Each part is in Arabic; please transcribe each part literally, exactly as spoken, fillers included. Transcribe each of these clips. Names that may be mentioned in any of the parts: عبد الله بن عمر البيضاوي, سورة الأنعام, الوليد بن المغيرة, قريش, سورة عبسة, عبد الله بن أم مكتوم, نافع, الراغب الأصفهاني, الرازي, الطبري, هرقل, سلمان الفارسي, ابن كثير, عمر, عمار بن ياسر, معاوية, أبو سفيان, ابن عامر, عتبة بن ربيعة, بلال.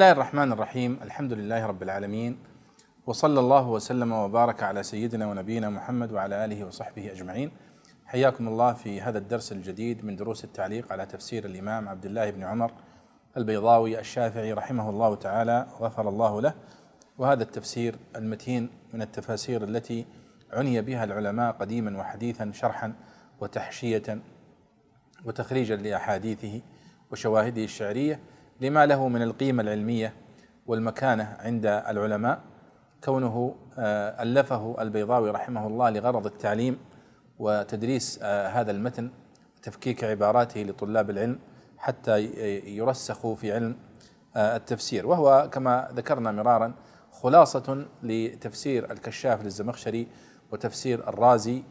الله الرحمن الرحيم. الحمد لله رب العالمين، وصلى الله وسلم وبارك على سيدنا ونبينا محمد وعلى آله وصحبه أجمعين. حياكم الله في هذا الدرس الجديد من دروس التعليق على تفسير الإمام عبد الله بن عمر البيضاوي الشافعي رحمه الله تعالى، غفر الله له. وهذا التفسير المتين من التفاسير التي عني بها العلماء قديما وحديثا شرحا وتحشية وتخريجا لأحاديثه وشواهده الشعرية، لما له من القيمة العلمية والمكانة عند العلماء، كونه ألفه البيضاوي رحمه الله لغرض التعليم وتدريس هذا المتن، تفكيك عباراته لطلاب العلم حتى يرسخوا في علم التفسير. وهو كما ذكرنا مرارا خلاصة لتفسير الكشاف للزمخشري، وتفسير الرازي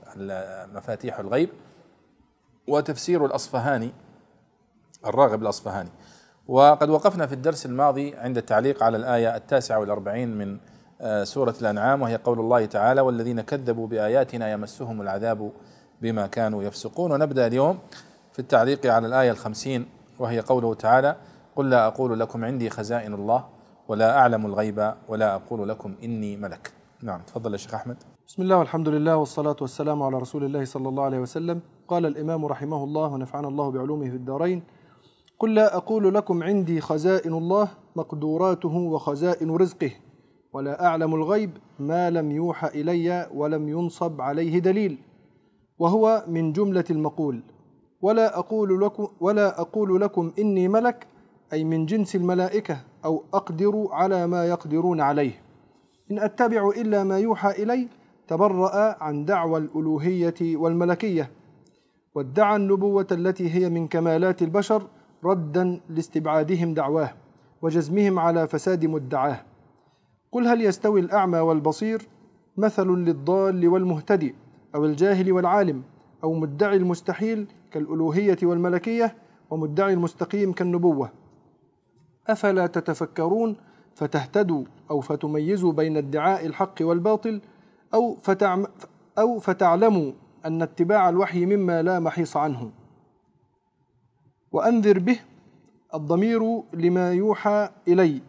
مفاتيح الغيب، وتفسير الأصفهاني الراغب الأصفهاني. وقد وقفنا في الدرس الماضي عند التعليق على الآية التاسعة والأربعين من سورة الأنعام، وهي قول الله تعالى: والذين كذبوا بآياتنا يمسهم العذاب بما كانوا يفسقون. ونبدأ اليوم في التعليق على الآية الخمسين، وهي قوله تعالى: قل لا أقول لكم عندي خزائن الله ولا أعلم الغيب ولا أقول لكم إني ملك. نعم، تفضل يا شيخ أحمد. بسم الله والحمد لله والصلاة والسلام على رسول الله صلى الله عليه وسلم. قال الإمام رحمه الله ونفعنا الله بعلومه في الدارين: قل لا أقول لكم عندي خزائن الله مقدوراته وخزائن رزقه ولا أعلم الغيب ما لم يوحى إلي ولم ينصب عليه دليل، وهو من جملة المقول. ولا أقول لكم ولا أقول لكم إني ملك، أي من جنس الملائكة، أو أقدر على ما يقدرون عليه، إن أتبع إلا ما يوحى إلي. تبرأ عن دعوى الألوهية والملكية، وادعى النبوة التي هي من كمالات البشر ردا لاستبعادهم دعواه وجزمهم على فساد مدعاه. قل هل يستوي الأعمى والبصير مثل للضال والمهتدي، أو الجاهل والعالم، أو مدعي المستحيل كالألوهية والملكية، ومدعي المستقيم كالنبوة؟ أفلا تتفكرون فتهتدوا، أو فتميزوا بين ادعاء الحق والباطل، أو, فتعم أو فتعلموا أن اتباع الوحي مما لا محيص عنه. وأنذر به الضمير لما يوحى إلي.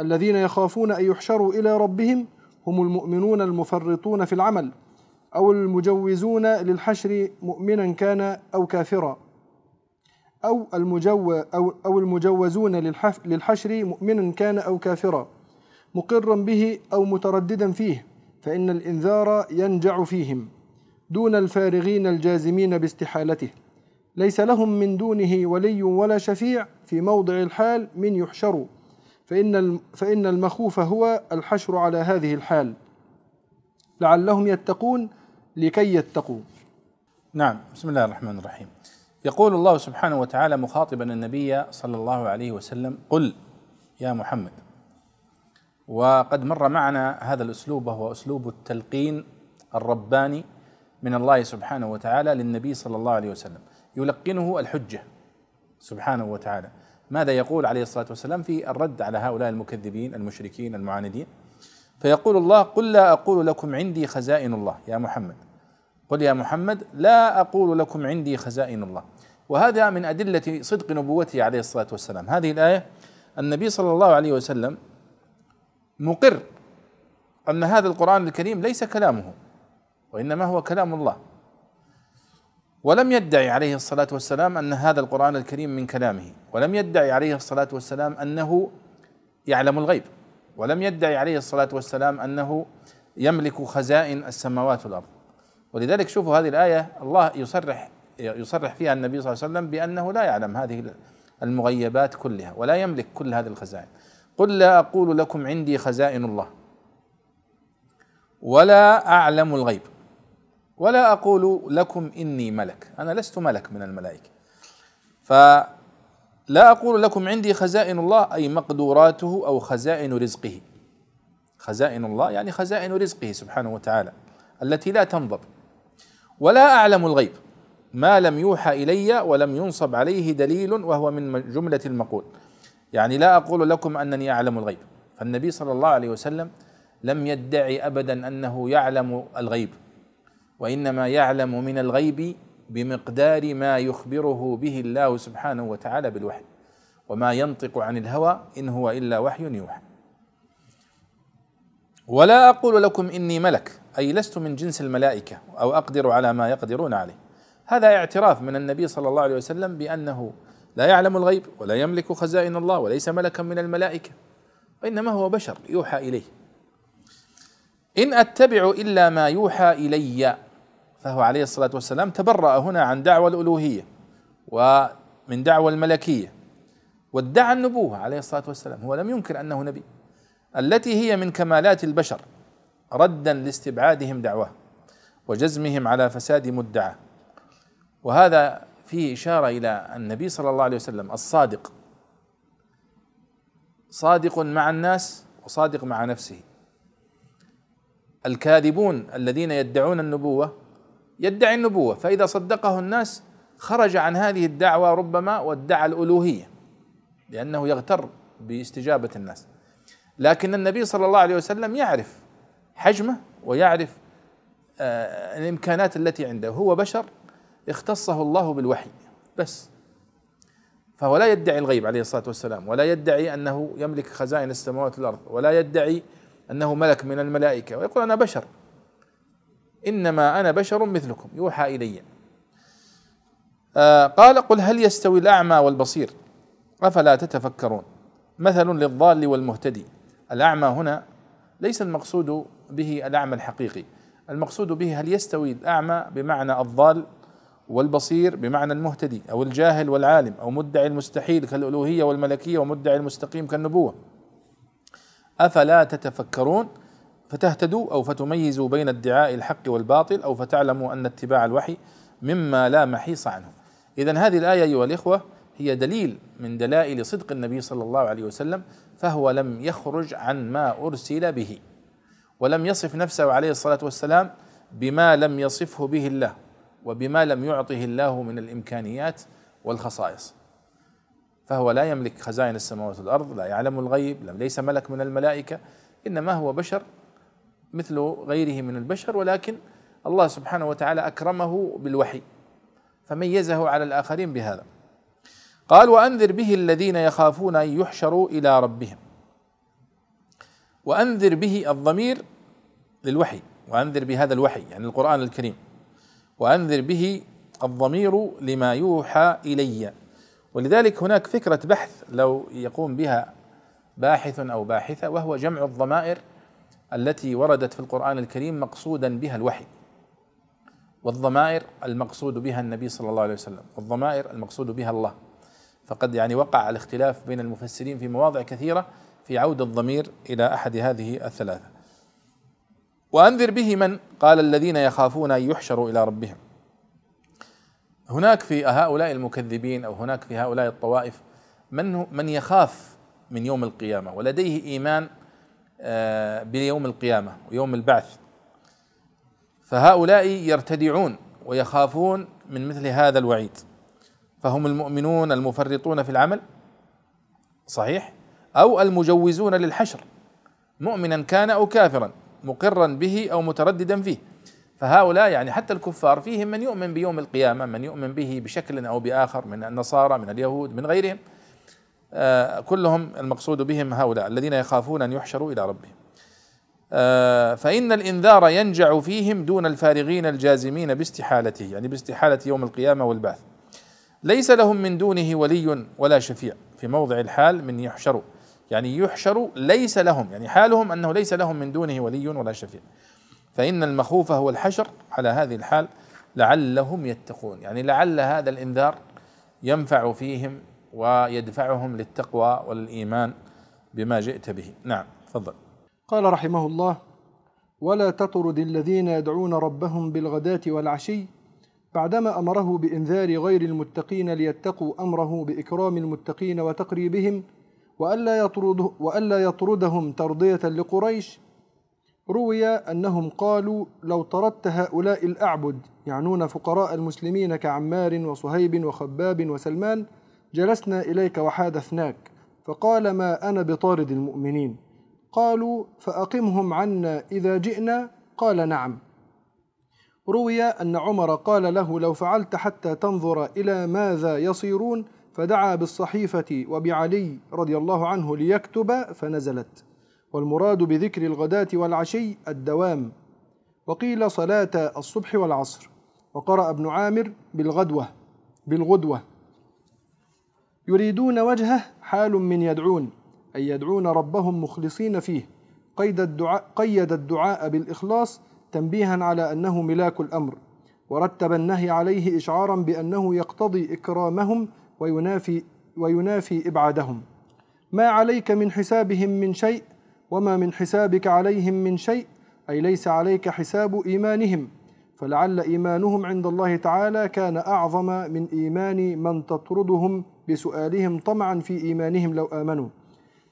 الذين يخافون أن يحشروا إلى ربهم هم المؤمنون المفرطون في العمل، أو المجوزون للحشر مؤمنا كان أو كافرا، أو, المجو أو, أو المجوزون للحشر مؤمنا كان أو كافرا، مقرا به أو مترددا فيه، فإن الإنذار ينجع فيهم، دون الفارغين الجازمين باستحالته، ليس لهم من دونه ولي ولا شفيع في موضع الحال من يحشروا، فإن فإن المخوف هو الحشر على هذه الحال، لعلهم يتقون لكي يتقوا. نعم، بسم الله الرحمن الرحيم. يقول الله سبحانه وتعالى مخاطبا النبي صلى الله عليه وسلم: قل يا محمد. وقد مر معنا هذا الأسلوب، وهو أسلوب التلقين الرباني من الله سبحانه وتعالى للنبي صلى الله عليه وسلم، يلقنه الحجة سبحانه وتعالى. ماذا يقول عليه الصلاة والسلام في الرد على هؤلاء المكذبين المشركين المعاندين؟ فيقول الله: قل لا أقول لكم عندي خزائن الله يا محمد. قل يا محمد لا أقول لكم عندي خزائن الله. وهذا من أدلة صدق نبوته عليه الصلاة والسلام. هذه الآية النبي صلى الله عليه وسلم مقر أن هذا القرآن الكريم ليس كلامه، وإنما هو كلام الله، ولم يدعي عليه الصلاة والسلام أن هذا القرآن الكريم من كلامه، ولم يدعي عليه الصلاة والسلام أنه يعلم الغيب، ولم يدعي عليه الصلاة والسلام أنه يملك خزائن السماوات والأرض. ولذلك شوفوا هذه الآية الله يصرح يصرح فيها النبي صلى الله عليه وسلم بأنه لا يعلم هذه المغيبات كلها ولا يملك كل هذه الخزائن. قل لا أقول لكم عندي خزائن الله ولا أعلم الغيب ولا أقول لكم إني ملك. أنا لست ملك من الملائكة. فلا أقول لكم عندي خزائن الله، أي مقدوراته أو خزائن رزقه. خزائن الله يعني خزائن رزقه سبحانه وتعالى التي لا تنضب. ولا أعلم الغيب ما لم يوحى إلي ولم ينصب عليه دليل، وهو من جملة المقول، يعني لا أقول لكم أنني أعلم الغيب. فالنبي صلى الله عليه وسلم لم يدعي أبدا أنه يعلم الغيب، وإنما يعلم من الغيب بمقدار ما يخبره به الله سبحانه وتعالى بالوحي. وما ينطق عن الهوى إن هو إلا وحي يوحى. ولا أقول لكم إني ملك أي لست من جنس الملائكة أو أقدر على ما يقدرون عليه. هذا اعتراف من النبي صلى الله عليه وسلم بأنه لا يعلم الغيب ولا يملك خزائن الله وليس ملكا من الملائكة، وإنما هو بشر يوحى إليه. إن أتبع إلا ما يوحى إلي، فهو عليه الصلاة والسلام تبرأ هنا عن دعوى الألوهية ومن دعوى الملكية، وادعى النبوة عليه الصلاة والسلام، هو لم ينكر أنه نبي، التي هي من كمالات البشر، ردا لاستبعادهم دعواه وجزمهم على فساد مدعاه. وهذا فيه إشارة إلى النبي صلى الله عليه وسلم الصادق، صادق مع الناس وصادق مع نفسه. الكاذبون الذين يدعون النبوة يدعي النبوة، فإذا صدقه الناس خرج عن هذه الدعوة ربما وادعى الألوهية لأنه يغتر باستجابة الناس. لكن النبي صلى الله عليه وسلم يعرف حجمه ويعرف آه الإمكانات التي عنده، هو بشر اختصه الله بالوحي بس، فهو لا يدعي الغيب عليه الصلاة والسلام، ولا يدعي أنه يملك خزائن السماوات والأرض، ولا يدعي أنه ملك من الملائكة، ويقول أنا بشر، إنما أنا بشر مثلكم يوحى إلي. آه قال قل هل يستوي الأعمى والبصير أفلا تتفكرون مثل للضال والمهتدي. الأعمى هنا ليس المقصود به الأعمى الحقيقي، المقصود به هل يستوي الأعمى بمعنى الضال، والبصير بمعنى المهتدي أو الجاهل والعالم، أو مدعي المستحيل كالألوهية والملكية، ومدعي المستقيم كالنبوة. أفلا تتفكرون فتهتدوا أو فتميزوا بين ادعاء الحق والباطل، أو فتعلموا أن اتباع الوحي مما لا محيص عنه. إذن هذه الآية أيها الإخوة هي دليل من دلائل صدق النبي صلى الله عليه وسلم، فهو لم يخرج عن ما أرسل به، ولم يصف نفسه عليه الصلاة والسلام بما لم يصفه به الله، وبما لم يعطه الله من الإمكانيات والخصائص. فهو لا يملك خزائن السماوات والأرض، لا يعلم الغيب، ليس ملك من الملائكة، إنما هو بشر مثل غيره من البشر، ولكن الله سبحانه وتعالى أكرمه بالوحي فميزه على الآخرين بهذا. قال وأنذر به الذين يخافون أن يحشروا إلى ربهم. وأنذر به الضمير للوحي، وأنذر بهذا الوحي يعني القرآن الكريم، وأنذر به الضمير لما يوحى إلي. ولذلك هناك فكرة بحث لو يقوم بها باحث أو باحثة، وهو جمع الضمائر التي وردت في القرآن الكريم مقصودا بها الوحي، والضمائر المقصود بها النبي صلى الله عليه وسلم، والضمائر المقصود بها الله. فقد يعني وقع الاختلاف بين المفسرين في مواضع كثيرة في عود الضمير إلى أحد هذه الثلاثة. وأنذر به من؟ قال الذين يخافون أن يحشروا إلى ربهم. هناك في هؤلاء المكذبين أو هناك في هؤلاء الطوائف من من يخاف من يوم القيامة ولديه إيمان بيوم القيامة ويوم البعث، فهؤلاء يرتدعون ويخافون من مثل هذا الوعيد. فهم المؤمنون المفرطون في العمل صحيح، أو المجوزون للحشر مؤمنا كان أو كافرا، مقرا به أو مترددا فيه. فهؤلاء يعني حتى الكفار فيهم من يؤمن بيوم القيامة، من يؤمن به بشكل أو بآخر، من النصارى من اليهود من غيرهم، آه كلهم المقصود بهم هؤلاء الذين يخافون أن يحشروا إلى ربهم. آه فإن الإنذار ينجع فيهم دون الفارغين الجازمين باستحالته، يعني باستحالة يوم القيامة والبعث. ليس لهم من دونه ولي ولا شفيع، في موضع الحال من يحشروا، يعني يحشروا ليس لهم، يعني حالهم أنه ليس لهم من دونه ولي ولا شفيع، فإن المخوف هو الحشر على هذه الحال لعلهم يتقون، يعني لعل هذا الإنذار ينفع فيهم ويدفعهم للتقوى والإيمان بما جئت به. نعم تفضل. قال رحمه الله ولا تطرد الذين يدعون ربهم بالغداة والعشي، بعدما أمره بإنذار غير المتقين ليتقوا أمره بإكرام المتقين وتقريبهم وألا يطرده وألا يطردهم ترضية لقريش، روي أنهم قالوا لو طردت هؤلاء الأعبد، يعنون فقراء المسلمين كعمار وصهيب وخباب وسلمان، جلسنا إليك وحادثناك، فقال ما أنا بطارد المؤمنين. قالوا فأقمهم عنا إذا جئنا، قال نعم. روي أن عمر قال له لو فعلت حتى تنظر إلى ماذا يصيرون فدعا بالصحيفة وبعلي رضي الله عنه ليكتب فنزلت، والمراد بذكر الغداة والعشي الدوام، وقيل صلاة الصبح والعصر. وقرأ ابن عامر بالغدوة بالغدوة يريدون وجهه حال من يدعون، أي يدعون ربهم مخلصين فيه، قيد الدعاء, قيد الدعاء بالإخلاص تنبيها على أنه ملاك الأمر، ورتب النهي عليه إشعارا بأنه يقتضي إكرامهم وينافي, وينافي إبعادهم. ما عليك من حسابهم من شيء وما من حسابك عليهم من شيء، أي ليس عليك حساب إيمانهم، فلعل إيمانهم عند الله تعالى كان أعظم من إيمان من تطردهم بسؤالهم طمعا في إيمانهم لو آمنوا،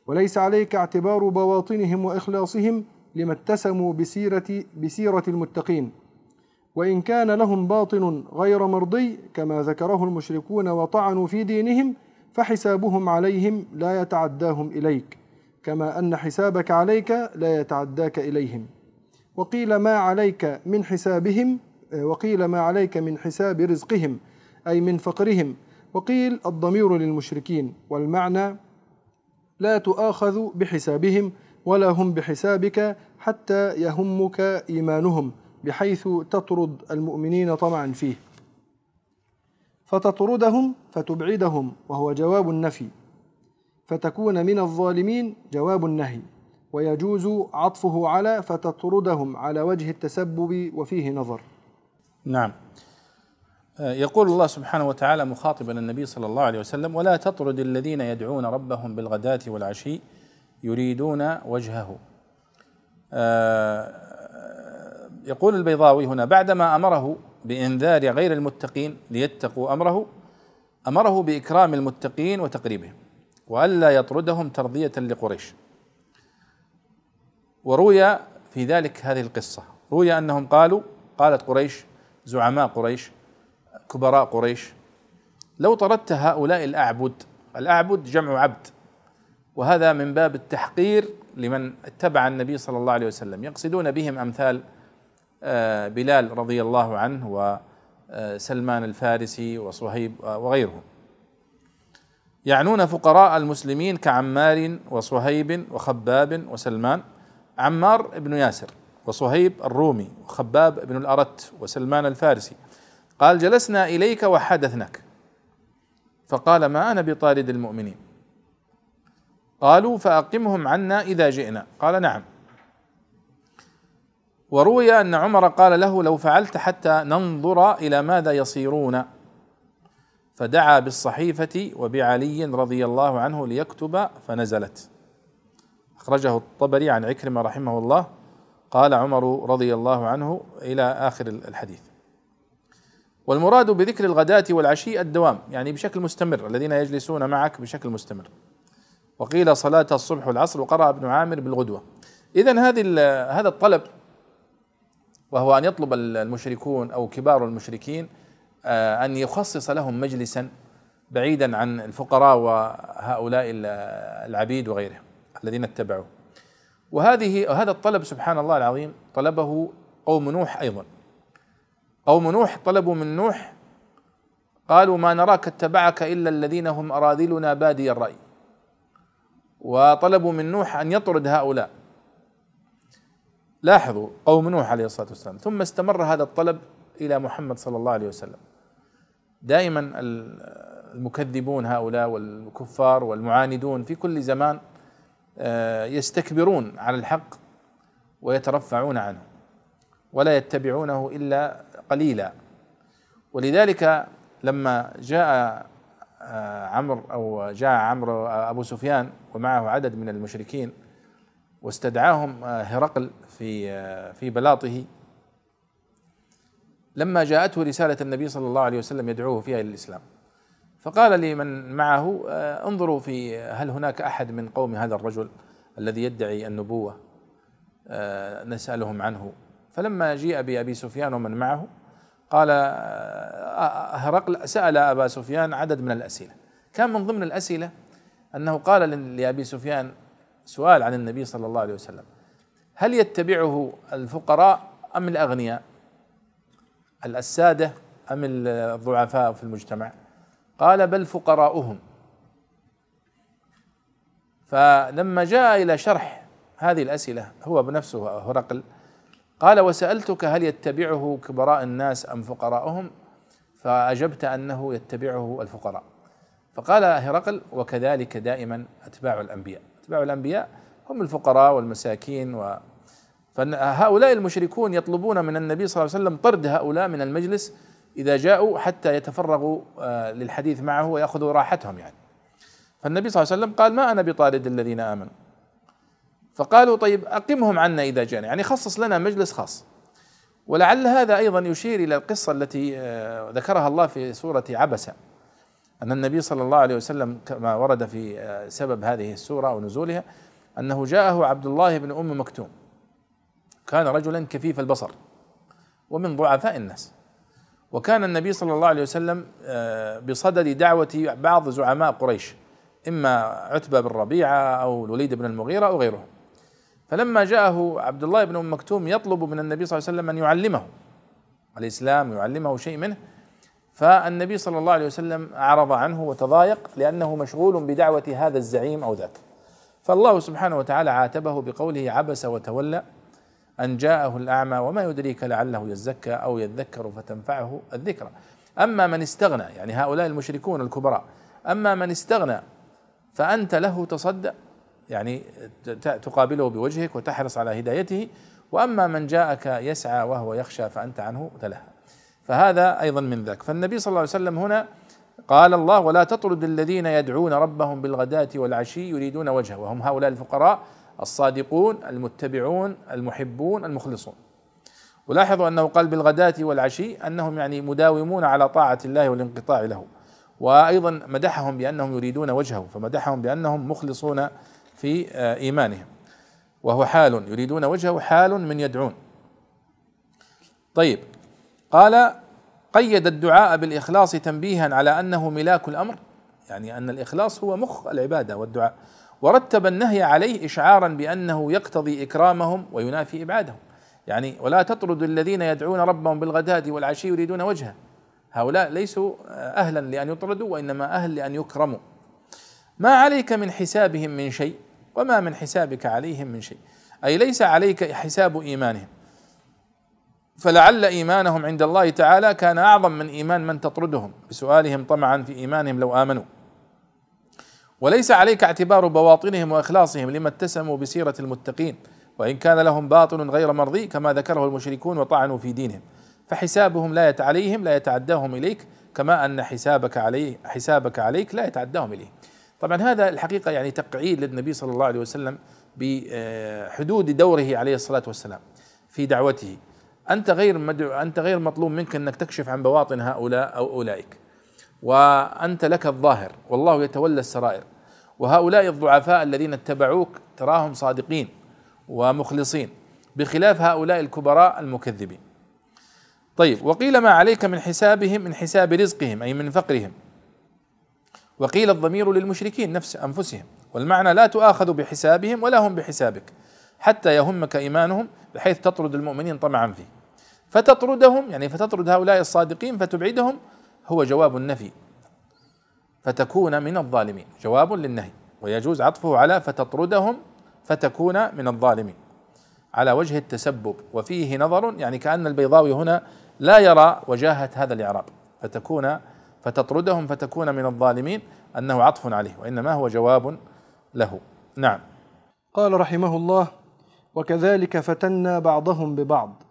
وليس عليك اعتبار بواطنهم وإخلاصهم لما اتسموا بسيرة, بسيرة المتقين، وإن كان لهم باطن غير مرضي كما ذكره المشركون وطعنوا في دينهم، فحسابهم عليهم لا يتعداهم إليك كما أن حسابك عليك لا يتعداك إليهم. وقيل ما عليك من حسابهم وقيل ما عليك من حساب رزقهم، أي من فقرهم، وقيل الضمير للمشركين، والمعنى لا تؤاخذ بحسابهم ولا هم بحسابك حتى يهمك إيمانهم بحيث تطرد المؤمنين طمعا فيه، فتطردهم فتبعدهم وهو جواب النفي، فتكون من الظالمين جواب النهي، ويجوز عطفه على فتطردهم على وجه التسبب، وفيه نظر. نعم. يقول الله سبحانه وتعالى مخاطبا النبي صلى الله عليه وسلم: ولا تطرد الذين يدعون ربهم بالغداة والعشي يريدون وجهه. يقول البيضاوي هنا بعدما أمره بإنذار غير المتقين ليتقوا أمره، أمره بإكرام المتقين وتقريبهم وألا يطردهم ترضية لقريش. وروي في ذلك هذه القصة، روي أنهم قالوا، قالت قريش، زعماء قريش، كبراء قريش: لو طردت هؤلاء الأعبد، الأعبد جمع عبد، وهذا من باب التحقير لمن اتبع النبي صلى الله عليه وسلم، يقصدون بهم أمثال بلال رضي الله عنه وسلمان الفارسي وصهيب وغيرهم، يعنون فقراء المسلمين كعمار وصهيب وخباب وسلمان. عمار بن ياسر وصهيب الرومي وخباب بن الأرت وسلمان الفارسي قال: جلسنا إليك وحدثناك فقال: ما أنا بطارد المؤمنين. قالوا: فأقمهم عنا إذا جئنا. قال: نعم. وروي أن عمر قال له: لو فعلت حتى ننظر إلى ماذا يصيرون. فدعا بالصحيفة وبعلي رضي الله عنه ليكتب فنزلت. أخرجه الطبري عن عكرمة رحمه الله، قال عمر رضي الله عنه إلى آخر الحديث. والمراد بذكر الغداة والعشي الدوام، يعني بشكل مستمر، الذين يجلسون معك بشكل مستمر. وقيل صلاة الصبح والعصر، وقرأ ابن عامر بالغدوة. إذن هذه هذا الطلب، وهو أن يطلب المشركون أو كبار المشركين أن يخصص لهم مجلسا بعيدا عن الفقراء وهؤلاء العبيد وغيرهم الذين اتبعوه. وهذه هذا الطلب سبحان الله العظيم طلبه قوم نوح أيضا. قوم نوح طلبوا من نوح، قالوا: ما نراك اتبعك إلا الذين هم أراذلنا بادي الرأي. وطلبوا من نوح أن يطرد هؤلاء. لاحظوا قوم نوح عليه الصلاة والسلام. ثم استمر هذا الطلب إلى محمد صلى الله عليه وسلم. دائما المكذبون هؤلاء والكفار والمعاندون في كل زمان يستكبرون على الحق ويترفعون عنه ولا يتبعونه إلا قليلا. ولذلك لما جاء عمرو أو جاء عمرو أبو سفيان ومعه عدد من المشركين واستدعاهم هرقل في في بلاطه، لما جاءته رسالة النبي صلى الله عليه وسلم يدعوه فيها إلى الإسلام، فقال لمن معه: انظروا في هل هناك أحد من قوم هذا الرجل الذي يدعي النبوة نسألهم عنه. فلما جيء بأبي سفيان ومن معه، قال هرقل سأل أبا سفيان عدد من الأسئلة، كان من ضمن الأسئلة أنه قال لأبي سفيان سؤال عن النبي صلى الله عليه وسلم: هل يتبعه الفقراء أم الأغنياء، السادة أم الضعفاء في المجتمع؟ قال بل فقراؤهم. فلما جاء إلى شرح هذه الأسئلة هو بنفسه هرقل قال وسألتك هل يتبعه كبراء الناس أم فقراؤهم فأجبت أنه يتبعه الفقراء. فقال هرقل وكذلك دائما أتباع الأنبياء، أتباع الأنبياء هم الفقراء والمساكين و... فهؤلاء المشركون يطلبون من النبي صلى الله عليه وسلم طرد هؤلاء من المجلس إذا جاءوا حتى يتفرغوا للحديث معه ويأخذوا راحتهم يعني. فالنبي صلى الله عليه وسلم قال ما أنا بطارد الذين آمنوا. فقالوا طيب أقمهم عنا إذا جاءنا، يعني خصص لنا مجلس خاص. ولعل هذا أيضا يشير إلى القصة التي ذكرها الله في سورة عبسة، أن النبي صلى الله عليه وسلم كما ورد في سبب هذه السورة ونزولها أنه جاءه عبد الله بن أم مكتوم كان رجلا كفيف البصر ومن ضعفاء الناس، وكان النبي صلى الله عليه وسلم بصدد دعوة بعض زعماء قريش إما عتبة بن ربيعة أو الوليد بن المغيرة أو غيرهم. فلما جاءه عبد الله بن أم مكتوم يطلب من النبي صلى الله عليه وسلم أن يعلمه الإسلام يعلمه شيء منه، فالنبي صلى الله عليه وسلم أعرض عنه وتضايق لأنه مشغول بدعوة هذا الزعيم أو ذاك. فالله سبحانه وتعالى عاتبه بقوله عبس وتولى أن جاءه الأعمى وما يدريك لعله يزكى أو يذكر فتنفعه الذكرى. أما من استغنى، يعني هؤلاء المشركون الكبراء، أما من استغنى فأنت له تصدى، يعني تقابله بوجهك وتحرص على هدايته، وأما من جاءك يسعى وهو يخشى فأنت عنه تلهى. فهذا أيضا من ذاك. فالنبي صلى الله عليه وسلم هنا قال الله ولا تطرد الذين يدعون ربهم بالغداة والعشي يريدون وجهه وهم هؤلاء الفقراء الصادقون المتبعون المحبون المخلصون. ولاحظوا أنه قال بالغداة والعشي أنهم يعني مداومون على طاعة الله والانقطاع له، وأيضا مدحهم بأنهم يريدون وجهه، فمدحهم بأنهم مخلصون في إيمانهم، وهو حال يريدون وجهه حال من يدعون. طيب قال قيد الدعاء بالإخلاص تنبيها على أنه ملاك الأمر، يعني أن الإخلاص هو مخ العبادة والدعاء، ورتب النهي عليه إشعارا بأنه يقتضي إكرامهم وينافي إبعادهم، يعني ولا تطرد الذين يدعون ربهم بالغداة والعشي يريدون وجهه، هؤلاء ليسوا أهلا لأن يطردوا وإنما أهل لأن يكرموا. ما عليك من حسابهم من شيء وما من حسابك عليهم من شيء، أي ليس عليك حساب إيمانهم، فلعل إيمانهم عند الله تعالى كان أعظم من إيمان من تطردهم بسؤالهم طمعا في إيمانهم لو آمنوا، وليس عليك اعتبار بواطنهم وإخلاصهم لما اتسموا بسيرة المتقين وإن كان لهم باطن غير مرضي كما ذكره المشركون وطعنوا في دينهم، فحسابهم لا يت عليهم لا يتعداهم إليك كما أن حسابك عليه حسابك عليك لا يتعداهم إليه. طبعا هذا الحقيقة يعني تقعيد للنبي صلى الله عليه وسلم بحدود دوره عليه الصلاة والسلام في دعوته. أنت غير مدعو، أنت غير مطلوب منك أنك تكشف عن بواطن هؤلاء أو أولئك، وأنت لك الظاهر والله يتولى السرائر. وهؤلاء الضعفاء الذين اتبعوك تراهم صادقين ومخلصين بخلاف هؤلاء الكبراء المكذبين. طيب وقيل ما عليك من حسابهم من حساب رزقهم أي من فقرهم، وقيل الضمير للمشركين نفس أنفسهم، والمعنى لا تؤاخذ بحسابهم ولا هم بحسابك حتى يهمك إيمانهم بحيث تطرد المؤمنين طمعا فيه، فتطردهم يعني فتطرد هؤلاء الصادقين فتبعدهم هو جواب النفي فتكون من الظالمين، جواب للنهي ويجوز عطفه على فتطردهم فتكون من الظالمين على وجه التسبب، وفيه نظر يعني كأن البيضاوي هنا لا يرى وجاهة هذا الإعراب، فتكون فتطردهم فتكون من الظالمين أنه عطف عليه وإنما هو جواب له. نعم. قال رحمه الله وكذلك فتنا بعضهم ببعض،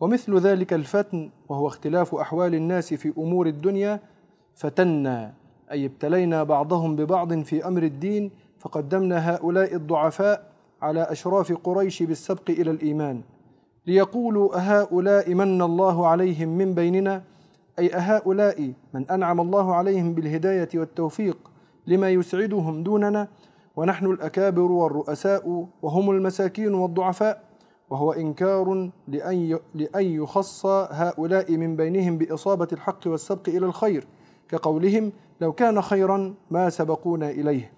ومثل ذلك الفتن وهو اختلاف أحوال الناس في أمور الدنيا، فتنا أي ابتلينا بعضهم ببعض في أمر الدين فقدمنا هؤلاء الضعفاء على أشراف قريش بالسبق إلى الإيمان ليقولوا أهؤلاء من الله عليهم من بيننا، أي أهؤلاء من أنعم الله عليهم بالهداية والتوفيق لما يسعدهم دوننا ونحن الأكابر والرؤساء وهم المساكين والضعفاء، وهو إنكار لأن يخص هؤلاء من بينهم بإصابة الحق والسبق إلى الخير كقولهم لو كان خيرا ما سبقونا إليه،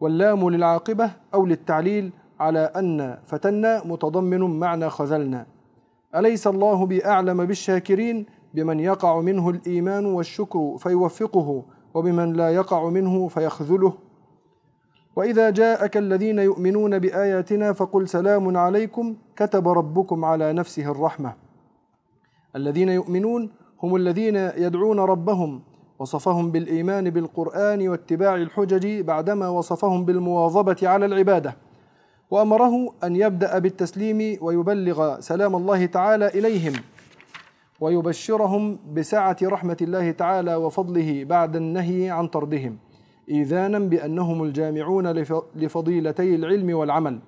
واللام للعاقبة أو للتعليل على أن فتنا متضمن معنى خذلنا. أليس الله بأعلم بالشاكرين بمن يقع منه الإيمان والشكر فيوفقه وبمن لا يقع منه فيخذله. وإذا جاءك الذين يؤمنون بآياتنا فقل سلام عليكم كتب ربكم على نفسه الرحمة. الذين يؤمنون هم الذين يدعون ربهم، وصفهم بالإيمان بالقرآن واتباع الحجج بعدما وصفهم بالمواظبة على العبادة، وأمره أن يبدأ بالتسليم ويبلغ سلام الله تعالى إليهم ويبشرهم بسعة رحمة الله تعالى وفضله بعد النهي عن طردهم، إيذانا بأنهم الجامعون لفضيلتي العلم والعمل،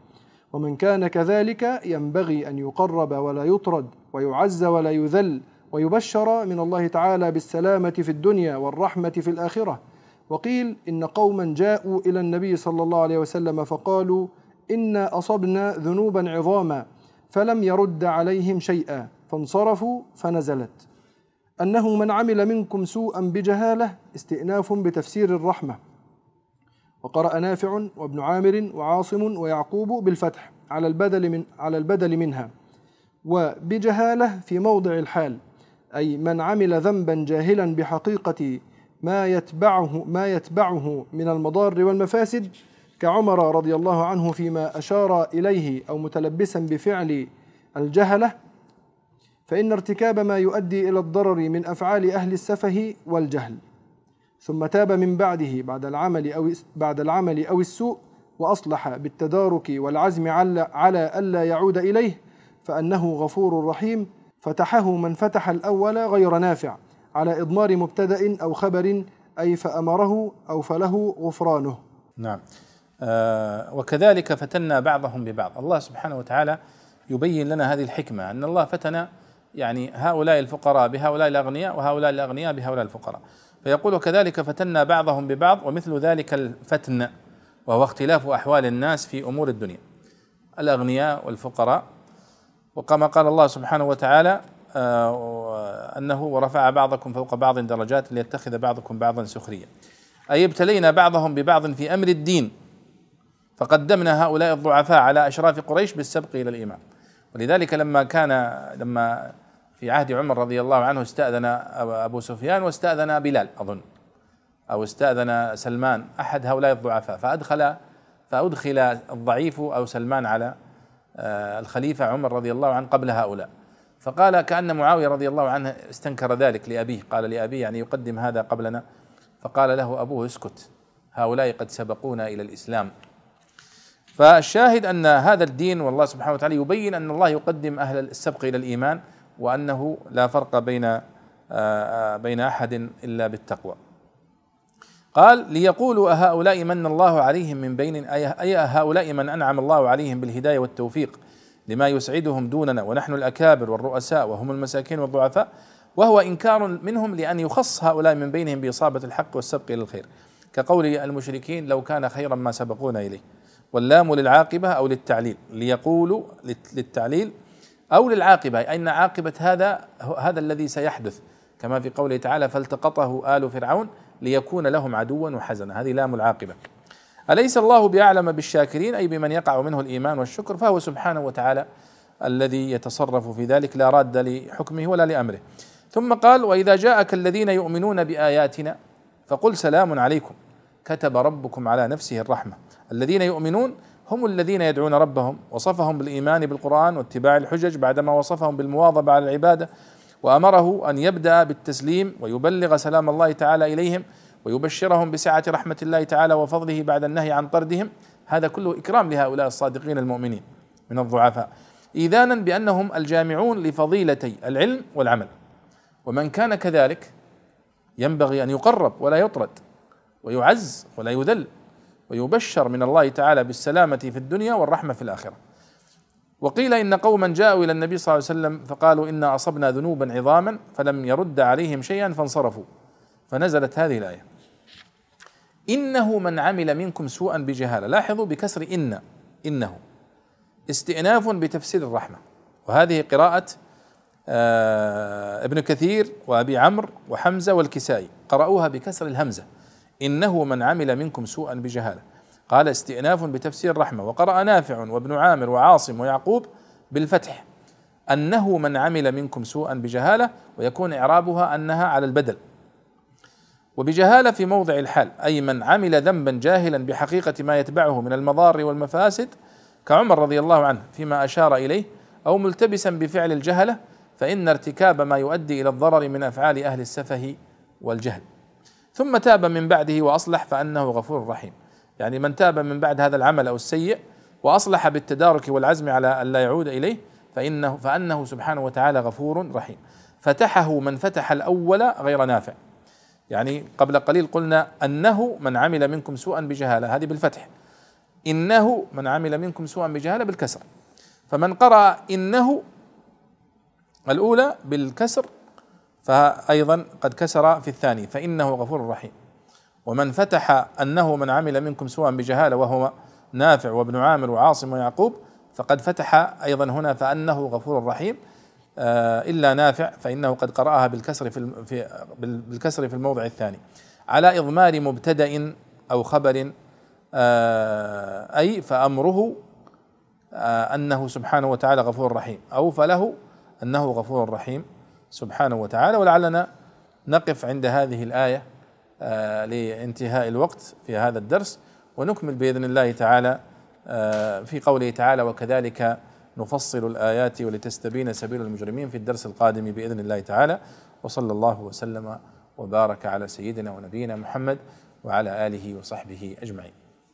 ومن كان كذلك ينبغي أن يقرب ولا يطرد ويعز ولا يذل، ويبشر من الله تعالى بالسلامة في الدنيا والرحمة في الآخرة. وقيل إن قوما جاءوا إلى النبي صلى الله عليه وسلم فقالوا إنا أصبنا ذنوبا عظاما، فلم يرد عليهم شيئا فانصرفوا فنزلت أنه من عمل منكم سوءا بجهالة، استئناف بتفسير الرحمة. وقرأ نافع وابن عامر وعاصم ويعقوب بالفتح على البدل من على البدل منها، وبجهالة في موضع الحال، أي من عمل ذنبا جاهلا بحقيقة ما يتبعه ما يتبعه من المضار والمفاسد، كعمر رضي الله عنه فيما أشار إليه، أو متلبسا بفعل الجهلة، فإن ارتكاب ما يؤدي إلى الضرر من أفعال أهل السفه والجهل، ثم تاب من بعده بعد العمل أو بعد العمل أو السوء، وأصلح بالتدارك والعزم على ألا يعود إليه، فأنه غفور رحيم. فتحه من فتح الأول غير نافع على إضمار مبتدأ أو خبر، أي فأمره أو فله غفرانه. نعم. آه وكذلك فتنا بعضهم ببعض. الله سبحانه وتعالى يبين لنا هذه الحكمة، أن الله فتن يعني هؤلاء الفقراء بهؤلاء الأغنياء، وهؤلاء الأغنياء بهؤلاء الفقراء. فيقول كذلك فتنا بعضهم ببعض، ومثل ذلك الفتن وهو اختلاف أحوال الناس في أمور الدنيا، الأغنياء والفقراء. وكما قال الله سبحانه وتعالى آه أنه ورفع بعضكم فوق بعض درجات ليتخذ بعضكم بعضا سخريا، أي ابتلينا بعضهم ببعض في أمر الدين، فقدمنا هؤلاء الضعفاء على أشراف قريش بالسبق إلى الإيمان. ولذلك لما كان لما في عهد عمر رضي الله عنه استأذن أبو سفيان واستأذن بلال أظن أو استأذن سلمان أحد هؤلاء الضعفاء، فأدخل فأدخل الضعيف أو سلمان على الخليفة عمر رضي الله عنه قبل هؤلاء، فقال كأن معاوية رضي الله عنه استنكر ذلك لأبيه، قال لأبيه يعني يقدم هذا قبلنا، فقال له أبوه اسكت هؤلاء قد سبقونا إلى الإسلام. فالشاهد أن هذا الدين والله سبحانه وتعالى يبين أن الله يقدم أهل السبق إلى الإيمان، وأنه لا فرق بين بين أحد إلا بالتقوى. قال ليقولوا أهؤلاء من الله عليهم من بين، أي هؤلاء من أنعم الله عليهم بالهداية والتوفيق لما يسعدهم دوننا، ونحن الأكابر والرؤساء وهم المساكين والضعفاء. وهو إنكار منهم لأن يخص هؤلاء من بينهم بإصابة الحق والسبق إلى الخير، كقول المشركين لو كان خيرا ما سبقونا إليه، واللام للعاقبة أو للتعليل، ليقولوا للتعليل أو للعاقبة، أي أن عاقبة هذا هذا الذي سيحدث، كما في قوله تعالى فالتقطه آل فرعون ليكون لهم عدوا وحزنا، هذه لام العاقبة. أليس الله بأعلم بالشاكرين، أي بمن يقع منه الإيمان والشكر، فهو سبحانه وتعالى الذي يتصرف في ذلك، لا راد لحكمه ولا لأمره. ثم قال وإذا جاءك الذين يؤمنون بآياتنا فقل سلام عليكم كتب ربكم على نفسه الرحمة. الذين يؤمنون هم الذين يدعون ربهم، وصفهم بالإيمان بالقرآن واتباع الحجج بعدما وصفهم بالمواظبة على العبادة، وأمره أن يبدأ بالتسليم ويبلغ سلام الله تعالى إليهم ويبشرهم بسعة رحمة الله تعالى وفضله بعد النهي عن طردهم. هذا كله إكرام لهؤلاء الصادقين المؤمنين من الضعفاء، إيذانا بأنهم الجامعون لفضيلتي العلم والعمل، ومن كان كذلك ينبغي أن يقرب ولا يطرد ويعز ولا يذل، ويبشر من الله تعالى بالسلامة في الدنيا والرحمة في الآخرة. وقيل إن قوما جاءوا إلى النبي صلى الله عليه وسلم فقالوا إنا أصبنا ذنوبا عظاما، فلم يرد عليهم شيئا فانصرفوا فنزلت هذه الآية إنه من عمل منكم سوءا بجهالة. لاحظوا بكسر إن، إنه استئناف بتفسير الرحمة، وهذه قراءة آه ابن كثير وأبي عمرو وحمزة والكسائي، قرأوها بكسر الهمزة إنه من عمل منكم سوءا بجهالة، قال استئناف بتفسير الرحمة. وقرأ نافع وابن عامر وعاصم ويعقوب بالفتح أنه من عمل منكم سوءا بجهالة، ويكون إعرابها أنها على البدل. وبجهالة في موضع الحال، أي من عمل ذنبا جاهلا بحقيقة ما يتبعه من المضار والمفاسد كعمر رضي الله عنه فيما أشار إليه، أو ملتبسا بفعل الجهلة، فإن ارتكاب ما يؤدي إلى الضرر من أفعال أهل السفه والجهل، ثم تاب من بعده وأصلح فأنه غفور رحيم. يعني من تاب من بعد هذا العمل أو السيء وأصلح بالتدارك والعزم على أن لا يعود إليه فإنه, فأنه سبحانه وتعالى غفور رحيم. فتحه من فتح الأول غير نافع، يعني قبل قليل قلنا أنه من عمل منكم سوءا بجهالة، هذه بالفتح، إنه من عمل منكم سوءا بجهالة بالكسر. فمن قرأ إنه الأولى بالكسر فأيضا قد كسر في الثاني فإنه غفور رحيم. ومن فتح أنه من عمل منكم سوءا بجهالة وهو نافع وابن عامر وعاصم ويعقوب فقد فتح أيضا هنا فأنه غفور رحيم، إلا نافع فإنه قد قرأها بالكسر في بالكسر في الموضع الثاني على إضمار مبتدأ أو خبر، أي فأمره أنه سبحانه وتعالى غفور رحيم، أو فله أنه غفور رحيم سبحانه وتعالى. ولعلنا نقف عند هذه الآية لانتهاء الوقت في هذا الدرس، ونكمل بإذن الله تعالى في قوله تعالى وكذلك نفصل الآيات ولتستبين سبيل المجرمين في الدرس القادم بإذن الله تعالى، وصلى الله وسلم وبارك على سيدنا ونبينا محمد وعلى آله وصحبه أجمعين.